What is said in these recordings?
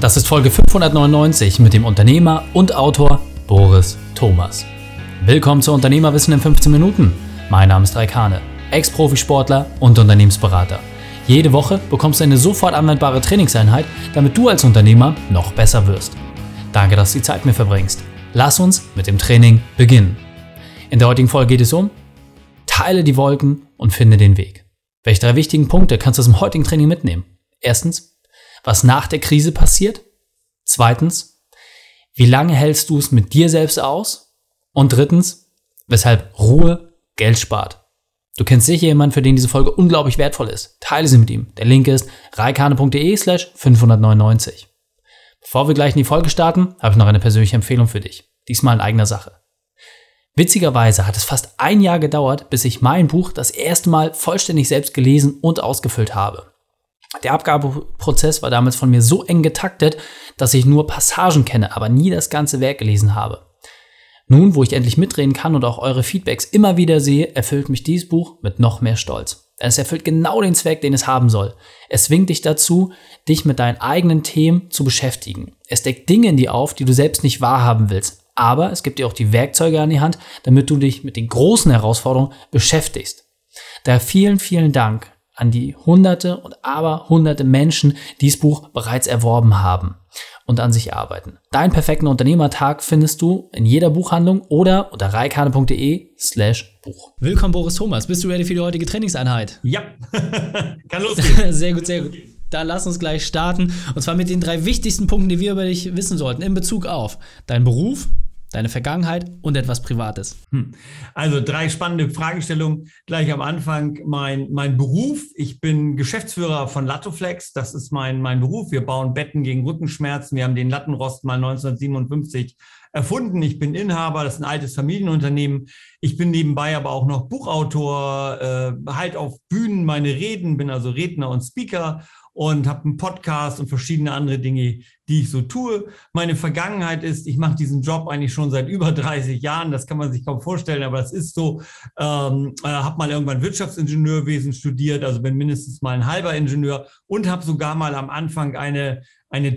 Das ist Folge 599 mit dem Unternehmer und Autor Boris Thomas. Willkommen zu Unternehmerwissen in 15 Minuten. Mein Name ist Raik Hahne, Ex-Profisportler und Unternehmensberater. Jede Woche bekommst du eine sofort anwendbare Trainingseinheit, damit du als Unternehmer noch besser wirst. Danke, dass du die Zeit mit mir verbringst. Lass uns mit dem Training beginnen. In der heutigen Folge geht es um: Teile die Wolken und finde den Weg. Welche drei wichtigen Punkte kannst du aus dem heutigen Training mitnehmen? Erstens, was nach der Krise passiert. Zweitens, wie lange hältst du es mit dir selbst aus? Und drittens, weshalb Ruhe Geld spart. Du kennst sicher jemanden, für den diese Folge unglaublich wertvoll ist. Teile sie mit ihm. Der Link ist raikhahne.de/599. Bevor wir gleich in die Folge starten, habe ich noch eine persönliche Empfehlung für dich. Diesmal in eigener Sache. Witzigerweise hat es fast ein Jahr gedauert, bis ich mein Buch das erste Mal vollständig selbst gelesen und ausgefüllt habe. Der Abgabeprozess war damals von mir so eng getaktet, dass ich nur Passagen kenne, aber nie das ganze Werk gelesen habe. Nun, wo ich endlich mitreden kann und auch eure Feedbacks immer wieder sehe, erfüllt mich dieses Buch mit noch mehr Stolz. Es erfüllt genau den Zweck, den es haben soll. Es zwingt dich dazu, dich mit deinen eigenen Themen zu beschäftigen. Es deckt Dinge in dir auf, die du selbst nicht wahrhaben willst. Aber es gibt dir auch die Werkzeuge an die Hand, damit du dich mit den großen Herausforderungen beschäftigst. Daher vielen, vielen Dank an die Hunderte und Aberhunderte Menschen, die das Buch bereits erworben haben und an sich arbeiten. Deinen perfekten Unternehmertag findest du in jeder Buchhandlung oder unter raikhahne.de/Buch. Willkommen Boris Thomas, bist du ready für die heutige Trainingseinheit? Ja, kann losgehen. Sehr gut, sehr gut. Dann lass uns gleich starten, und zwar mit den drei wichtigsten Punkten, die wir über dich wissen sollten in Bezug auf deinen Beruf, deine Vergangenheit und etwas Privates. Also drei spannende Fragestellungen gleich am Anfang. Mein Beruf: Ich bin Geschäftsführer von Lattoflex. Das ist mein Beruf. Wir bauen Betten gegen Rückenschmerzen. Wir haben den Lattenrost mal 1957 erfunden. Ich bin Inhaber. Das ist ein altes Familienunternehmen. Ich bin nebenbei aber auch noch Buchautor, halt auf Bühnen meine Reden, bin also Redner und Speaker und habe einen Podcast und verschiedene andere Dinge, die ich so tue. Meine Vergangenheit ist, ich mache diesen Job eigentlich schon seit über 30 Jahren. Das kann man sich kaum vorstellen, aber das ist so. Habe mal irgendwann Wirtschaftsingenieurwesen studiert, also bin mindestens mal ein halber Ingenieur, und habe sogar mal am Anfang eine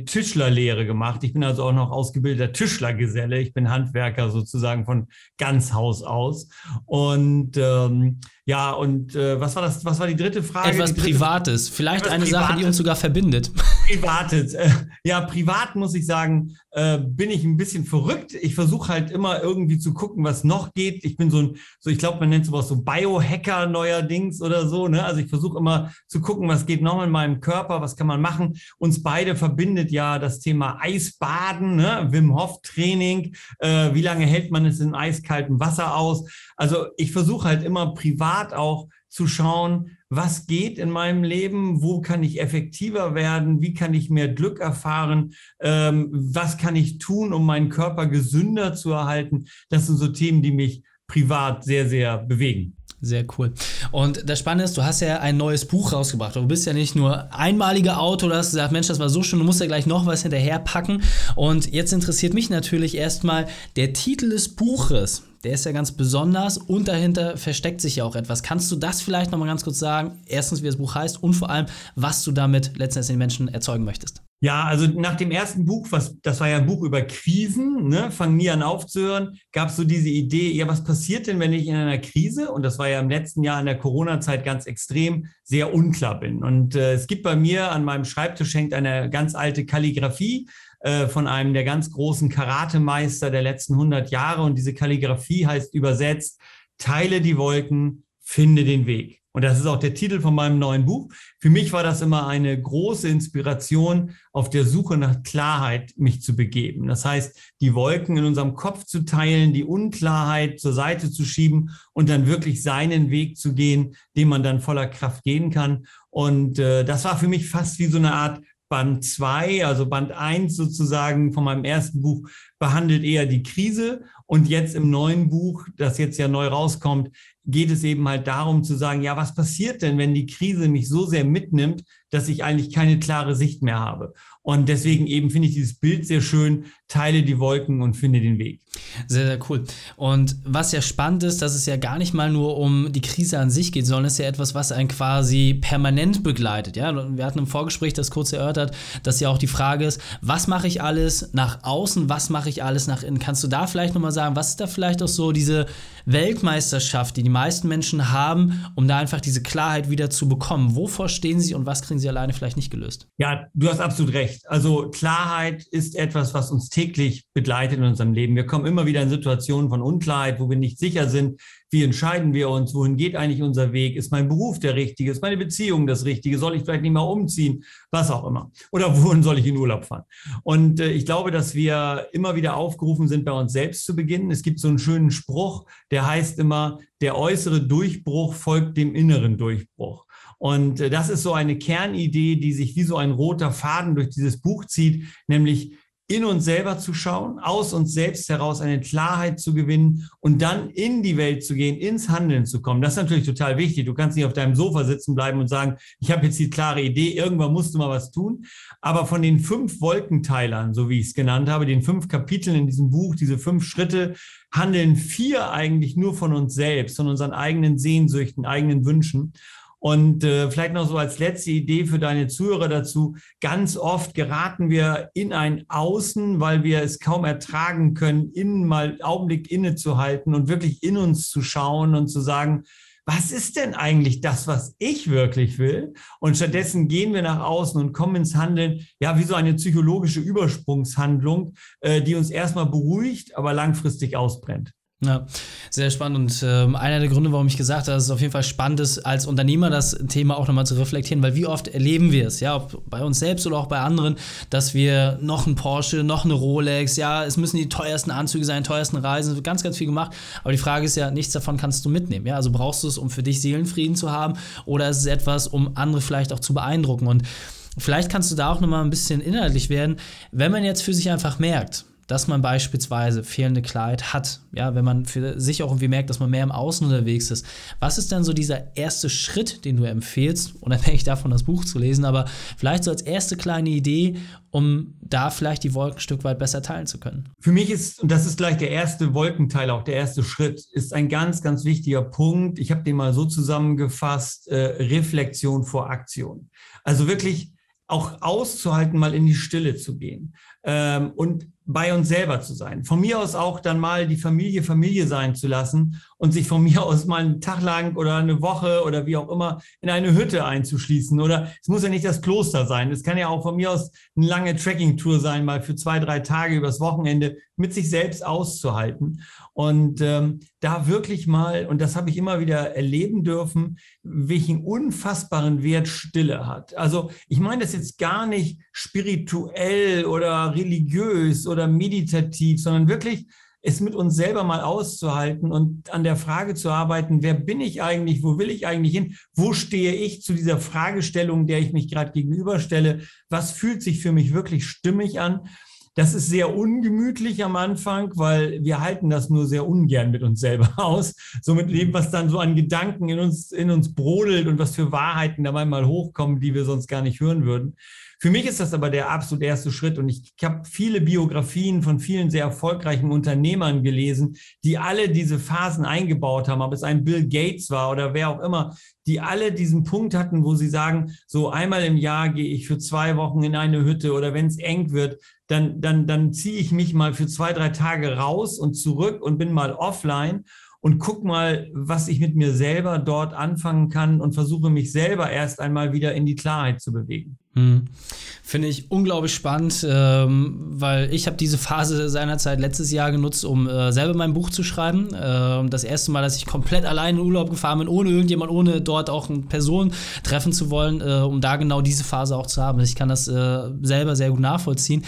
Tischlerlehre gemacht. Ich bin also auch noch ausgebildeter Tischlergeselle. Ich bin Handwerker sozusagen von ganz Haus aus. Und was war die dritte Frage? Etwas Privates. Vielleicht eine Sache, die uns sogar verbindet. Privates. Ja, privat muss ich sagen, bin ich ein bisschen verrückt. Ich versuche halt immer irgendwie zu gucken, was noch geht. Ich bin ich glaube, man nennt sowas so Biohacker neuerdings oder so, ne? Also ich versuche immer zu gucken, was geht noch in meinem Körper, was kann man machen. Uns beide verbindet ja das Thema Eisbaden, ne? Wim Hof Training, wie lange hält man es in eiskaltem Wasser aus? Also ich versuche halt immer privat auch zu schauen, was geht in meinem Leben, wo kann ich effektiver werden, wie kann ich mehr Glück erfahren, was kann ich tun, um meinen Körper gesünder zu erhalten. Das sind so Themen, die mich privat sehr, sehr bewegen. Sehr cool. Und das Spannende ist, du hast ja ein neues Buch rausgebracht. Du bist ja nicht nur einmaliger Autor, du hast gesagt, Mensch, das war so schön, du musst ja gleich noch was hinterher packen. Und jetzt interessiert mich natürlich erstmal der Titel des Buches. Der ist ja ganz besonders, und dahinter versteckt sich ja auch etwas. Kannst du das vielleicht nochmal ganz kurz sagen? Erstens, wie das Buch heißt, und vor allem, was du damit letztendlich den Menschen erzeugen möchtest. Ja, also nach dem ersten Buch, das war ja ein Buch über Krisen, ne? Fang nie an aufzuhören, gab es so diese Idee, ja, was passiert denn, wenn ich in einer Krise, und das war ja im letzten Jahr in der Corona-Zeit ganz extrem, sehr unklar bin. Und es gibt bei mir, an meinem Schreibtisch hängt eine ganz alte Kalligrafie von einem der ganz großen Karatemeister der letzten 100 Jahre. Und diese Kalligrafie heißt übersetzt: Teile die Wolken, finde den Weg. Und das ist auch der Titel von meinem neuen Buch. Für mich war das immer eine große Inspiration, auf der Suche nach Klarheit mich zu begeben. Das heißt, die Wolken in unserem Kopf zu teilen, die Unklarheit zur Seite zu schieben und dann wirklich seinen Weg zu gehen, den man dann voller Kraft gehen kann. Und das war für mich fast wie so eine Art Band 2, also Band 1 sozusagen von meinem ersten Buch, behandelt eher die Krise. Und jetzt im neuen Buch, das jetzt ja neu rauskommt, geht es eben halt darum zu sagen, ja, was passiert denn, wenn die Krise mich so sehr mitnimmt, dass ich eigentlich keine klare Sicht mehr habe. Und deswegen eben finde ich dieses Bild sehr schön, teile die Wolken und finde den Weg. Sehr, sehr cool. Und was ja spannend ist, dass es ja gar nicht mal nur um die Krise an sich geht, sondern es ist ja etwas, was einen quasi permanent begleitet. Ja? Wir hatten im Vorgespräch das kurz erörtert, dass ja auch die Frage ist, was mache ich alles nach außen, was mache ich alles nach innen? Kannst du da vielleicht nochmal sagen, was ist da vielleicht auch so diese Weltmeisterschaft, die die meisten Menschen haben, um da einfach diese Klarheit wieder zu bekommen? Wovor stehen sie und was kriegen sie alleine vielleicht nicht gelöst? Ja, du hast absolut recht. Also Klarheit ist etwas, was uns täglich begleitet in unserem Leben. Wir kommen immer wieder in Situationen von Unklarheit, wo wir nicht sicher sind, wie entscheiden wir uns, wohin geht eigentlich unser Weg, ist mein Beruf der richtige, ist meine Beziehung das Richtige, soll ich vielleicht nicht mal umziehen, was auch immer. Oder wohin soll ich in Urlaub fahren? Und ich glaube, dass wir immer wieder aufgerufen sind, bei uns selbst zu beginnen. Es gibt so einen schönen Spruch, der heißt immer, der äußere Durchbruch folgt dem inneren Durchbruch. Und das ist so eine Kernidee, die sich wie so ein roter Faden durch dieses Buch zieht, nämlich in uns selber zu schauen, aus uns selbst heraus eine Klarheit zu gewinnen und dann in die Welt zu gehen, ins Handeln zu kommen. Das ist natürlich total wichtig. Du kannst nicht auf deinem Sofa sitzen bleiben und sagen, ich habe jetzt die klare Idee, irgendwann musst du mal was tun. Aber von den 5 Wolkenteilern, so wie ich es genannt habe, den 5 Kapiteln in diesem Buch, diese 5 Schritte, handeln 4 eigentlich nur von uns selbst, von unseren eigenen Sehnsüchten, eigenen Wünschen. Und vielleicht noch so als letzte Idee für deine Zuhörer dazu, ganz oft geraten wir in ein Außen, weil wir es kaum ertragen können, innen mal einen Augenblick innezuhalten und wirklich in uns zu schauen und zu sagen, was ist denn eigentlich das, was ich wirklich will? Und stattdessen gehen wir nach außen und kommen ins Handeln, ja, wie so eine psychologische Übersprungshandlung, die uns erstmal beruhigt, aber langfristig ausbrennt. Ja, sehr spannend und einer der Gründe, warum ich gesagt habe, dass es auf jeden Fall spannend ist, als Unternehmer das Thema auch nochmal zu reflektieren, weil wie oft erleben wir es, ja, ob bei uns selbst oder auch bei anderen, dass wir noch ein Porsche, noch eine Rolex, ja, es müssen die teuersten Anzüge sein, teuersten Reisen, es wird ganz, ganz viel gemacht, aber die Frage ist ja, nichts davon kannst du mitnehmen, ja, also brauchst du es, um für dich Seelenfrieden zu haben oder ist es etwas, um andere vielleicht auch zu beeindrucken und vielleicht kannst du da auch nochmal ein bisschen inhaltlich werden, wenn man jetzt für sich einfach merkt, dass man beispielsweise fehlende Klarheit hat, ja, wenn man für sich auch irgendwie merkt, dass man mehr im Außen unterwegs ist. Was ist dann so dieser erste Schritt, den du empfehlst, unabhängig davon, das Buch zu lesen, aber vielleicht so als erste kleine Idee, um da vielleicht die Wolken ein Stück weit besser teilen zu können? Für mich ist, und das ist gleich der erste Wolkenteil, auch der erste Schritt, ist ein ganz, ganz wichtiger Punkt. Ich habe den mal so zusammengefasst, Reflexion vor Aktion. Also wirklich auch auszuhalten, mal in die Stille zu gehen und bei uns selber zu sein. Von mir aus auch dann mal die Familie sein zu lassen und sich von mir aus mal einen Tag lang oder eine Woche oder wie auch immer in eine Hütte einzuschließen. Oder es muss ja nicht das Kloster sein. Es kann ja auch von mir aus eine lange Trekking-Tour sein, mal für 2-3 Tage übers Wochenende mit sich selbst auszuhalten. Und da wirklich mal, und das habe ich immer wieder erleben dürfen, welchen unfassbaren Wert Stille hat. Also ich meine das jetzt gar nicht spirituell oder religiös oder meditativ, sondern wirklich es mit uns selber mal auszuhalten und an der Frage zu arbeiten, wer bin ich eigentlich, wo will ich eigentlich hin, wo stehe ich zu dieser Fragestellung, der ich mich gerade gegenüberstelle, was fühlt sich für mich wirklich stimmig an? Das ist sehr ungemütlich am Anfang, weil wir halten das nur sehr ungern mit uns selber aus. So mit dem, was dann so an Gedanken in uns brodelt und was für Wahrheiten dabei mal hochkommen, die wir sonst gar nicht hören würden. Für mich ist das aber der absolut erste Schritt und ich habe viele Biografien von vielen sehr erfolgreichen Unternehmern gelesen, die alle diese Phasen eingebaut haben, ob es ein Bill Gates war oder wer auch immer, die alle diesen Punkt hatten, wo sie sagen, so einmal im Jahr gehe ich für 2 Wochen in eine Hütte oder wenn es eng wird, dann ziehe ich mich mal für 2-3 Tage raus und zurück und bin mal offline und guck mal, was ich mit mir selber dort anfangen kann und versuche mich selber erst einmal wieder in die Klarheit zu bewegen. Finde ich unglaublich spannend, weil ich habe diese Phase seinerzeit letztes Jahr genutzt, um selber mein Buch zu schreiben. Das erste Mal, dass ich komplett allein in Urlaub gefahren bin, ohne irgendjemand, ohne dort auch eine Person treffen zu wollen, um da genau diese Phase auch zu haben. Ich kann das selber sehr gut nachvollziehen.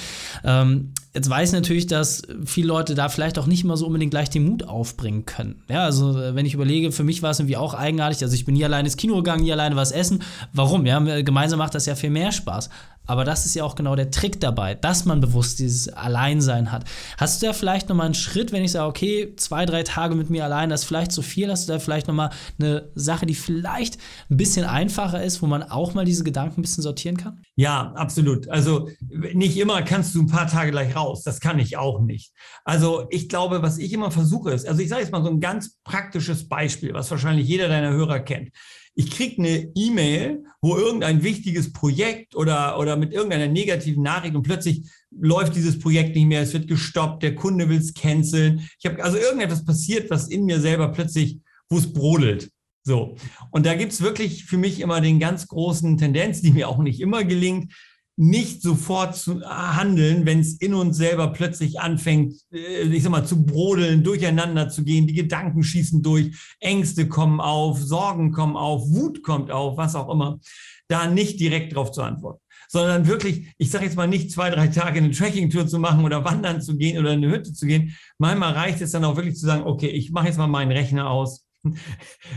Jetzt weiß ich natürlich, dass viele Leute da vielleicht auch nicht mal so unbedingt gleich den Mut aufbringen können. Ja, also wenn ich überlege, für mich war es irgendwie auch eigenartig. Also ich bin nie alleine ins Kino gegangen, nie alleine was essen. Warum? Ja, gemeinsam macht das ja viel mehr Spaß. Aber das ist ja auch genau der Trick dabei, dass man bewusst dieses Alleinsein hat. Hast du da vielleicht nochmal einen Schritt, wenn ich sage, okay, 2-3 Tage mit mir allein, das ist vielleicht zu viel, hast du da vielleicht nochmal eine Sache, die vielleicht ein bisschen einfacher ist, wo man auch mal diese Gedanken ein bisschen sortieren kann? Ja, absolut. Also nicht immer kannst du ein paar Tage gleich raus. Das kann ich auch nicht. Also ich glaube, was ich immer versuche ist, also ich sage jetzt mal so ein ganz praktisches Beispiel, was wahrscheinlich jeder deiner Hörer kennt. Ich kriege eine E-Mail, wo irgendein wichtiges Projekt oder mit irgendeiner negativen Nachricht und plötzlich läuft dieses Projekt nicht mehr, es wird gestoppt, der Kunde will es canceln. Ich habe also irgendetwas passiert, was in mir selber plötzlich, wo es brodelt. So. Und da gibt es wirklich für mich immer den ganz großen Tendenz, die mir auch nicht immer gelingt, nicht sofort zu handeln, wenn es in uns selber plötzlich anfängt, ich sag mal, zu brodeln, durcheinander zu gehen, die Gedanken schießen durch, Ängste kommen auf, Sorgen kommen auf, Wut kommt auf, was auch immer, da nicht direkt drauf zu antworten, sondern wirklich, ich sage jetzt mal nicht 2-3 Tage eine Trekkingtour zu machen oder wandern zu gehen oder in eine Hütte zu gehen. Manchmal reicht es dann auch wirklich zu sagen, okay, ich mache jetzt mal meinen Rechner aus.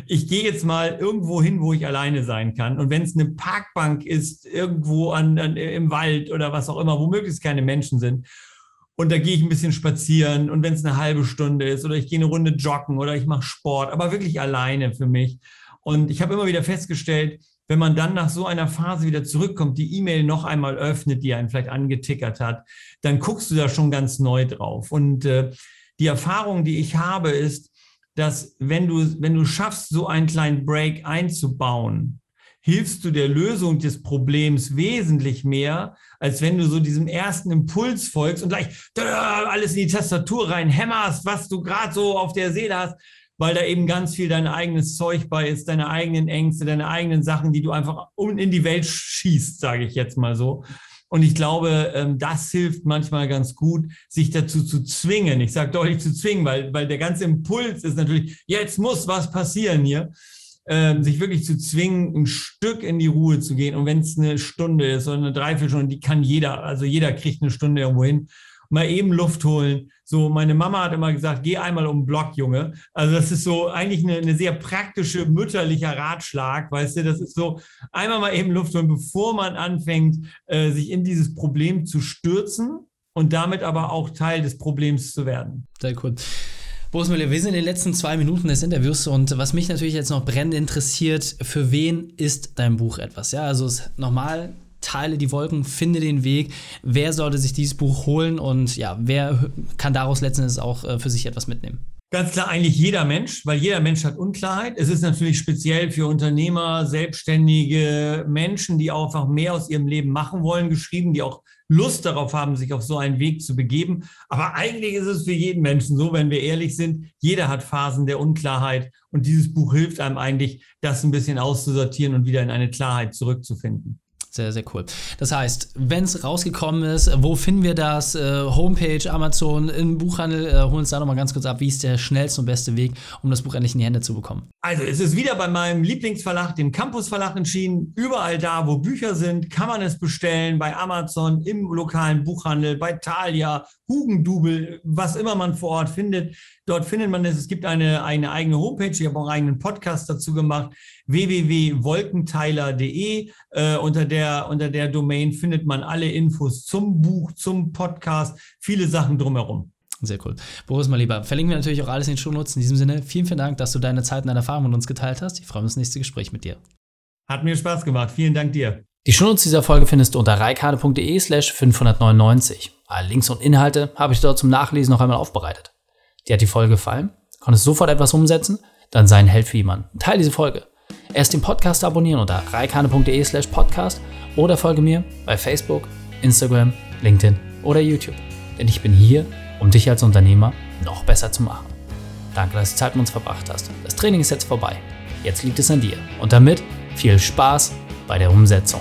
Ich gehe jetzt mal irgendwo hin, wo ich alleine sein kann. Und wenn es eine Parkbank ist, irgendwo im Wald oder was auch immer, wo möglichst keine Menschen sind, und da gehe ich ein bisschen spazieren. Und wenn es eine halbe Stunde ist oder ich gehe eine Runde joggen oder ich mache Sport, aber wirklich alleine für mich. Und ich habe immer wieder festgestellt, wenn man dann nach so einer Phase wieder zurückkommt, die E-Mail noch einmal öffnet, die einen vielleicht angetickert hat, dann guckst du da schon ganz neu drauf. Und die Erfahrung, die ich habe, ist, dass wenn du schaffst, so einen kleinen Break einzubauen, hilfst du der Lösung des Problems wesentlich mehr, als wenn du so diesem ersten Impuls folgst und gleich alles in die Tastatur reinhämmerst, was du gerade so auf der Seele hast, weil da eben ganz viel dein eigenes Zeug bei ist, deine eigenen Ängste, deine eigenen Sachen, die du einfach in die Welt schießt, sage ich jetzt mal so. Und ich glaube, das hilft manchmal ganz gut, sich dazu zu zwingen. Ich sage deutlich zu zwingen, weil der ganze Impuls ist natürlich, jetzt muss was passieren hier. Sich wirklich zu zwingen, ein Stück in die Ruhe zu gehen. Und wenn es eine Stunde ist oder eine Dreiviertelstunde, die kann jeder, also jeder kriegt eine Stunde irgendwo hin, mal eben Luft holen. So, meine Mama hat immer gesagt, geh einmal um den Block, Junge. Also das ist so eigentlich eine sehr praktische, mütterlicher Ratschlag, weißt du, das ist so, einmal mal eben Luft holen, bevor man anfängt, sich in dieses Problem zu stürzen und damit aber auch Teil des Problems zu werden. Sehr cool. Boris Müller, wir sind in den letzten 2 Minuten des Interviews und was mich natürlich jetzt noch brennend interessiert, für wen ist dein Buch etwas? Ja, also es ist nochmal... Teile die Wolken, finde den Weg. Wer sollte sich dieses Buch holen und ja, wer kann daraus letzten Endes auch für sich etwas mitnehmen? Ganz klar, eigentlich jeder Mensch, weil jeder Mensch hat Unklarheit. Es ist natürlich speziell für Unternehmer, selbstständige Menschen, die auch einfach mehr aus ihrem Leben machen wollen, geschrieben, die auch Lust darauf haben, sich auf so einen Weg zu begeben. Aber eigentlich ist es für jeden Menschen so, wenn wir ehrlich sind, jeder hat Phasen der Unklarheit und dieses Buch hilft einem eigentlich, das ein bisschen auszusortieren und wieder in eine Klarheit zurückzufinden. Sehr, sehr cool. Das heißt, wenn es rausgekommen ist, wo finden wir das? Homepage, Amazon, im Buchhandel, holen uns da nochmal ganz kurz ab. Wie ist der schnellste und beste Weg, um das Buch endlich in die Hände zu bekommen? Also es ist wieder bei meinem Lieblingsverlag, dem Campus Verlag entschieden. Überall da, wo Bücher sind, kann man es bestellen. Bei Amazon, im lokalen Buchhandel, bei Thalia, Hugendubel, was immer man vor Ort findet. Dort findet man es. Es gibt eine eigene Homepage. Ich habe auch einen eigenen Podcast dazu gemacht. www.wolkenteiler.de. Unter der Domain findet man alle Infos zum Buch, zum Podcast, viele Sachen drumherum. Sehr cool. Boris, mein Lieber, verlinken wir natürlich auch alles in den Shownotes. In diesem Sinne, vielen Dank, dass du deine Zeit und deine Erfahrungen mit uns geteilt hast. Ich freue mich auf das nächste Gespräch mit dir. Hat mir Spaß gemacht. Vielen Dank dir. Die Shownotes dieser Folge findest du unter raikhahne.de/599. Alle Links und Inhalte habe ich dort zum Nachlesen noch einmal aufbereitet. Dir hat die Folge gefallen? Konntest du sofort etwas umsetzen? Dann sei ein Held für jemanden. Teil diese Folge. Erst den Podcast abonnieren unter raikhahne.de/podcast oder folge mir bei Facebook, Instagram, LinkedIn oder YouTube. Denn ich bin hier, um dich als Unternehmer noch besser zu machen. Danke, dass du Zeit mit uns verbracht hast. Das Training ist jetzt vorbei. Jetzt liegt es an dir. Und damit viel Spaß bei der Umsetzung.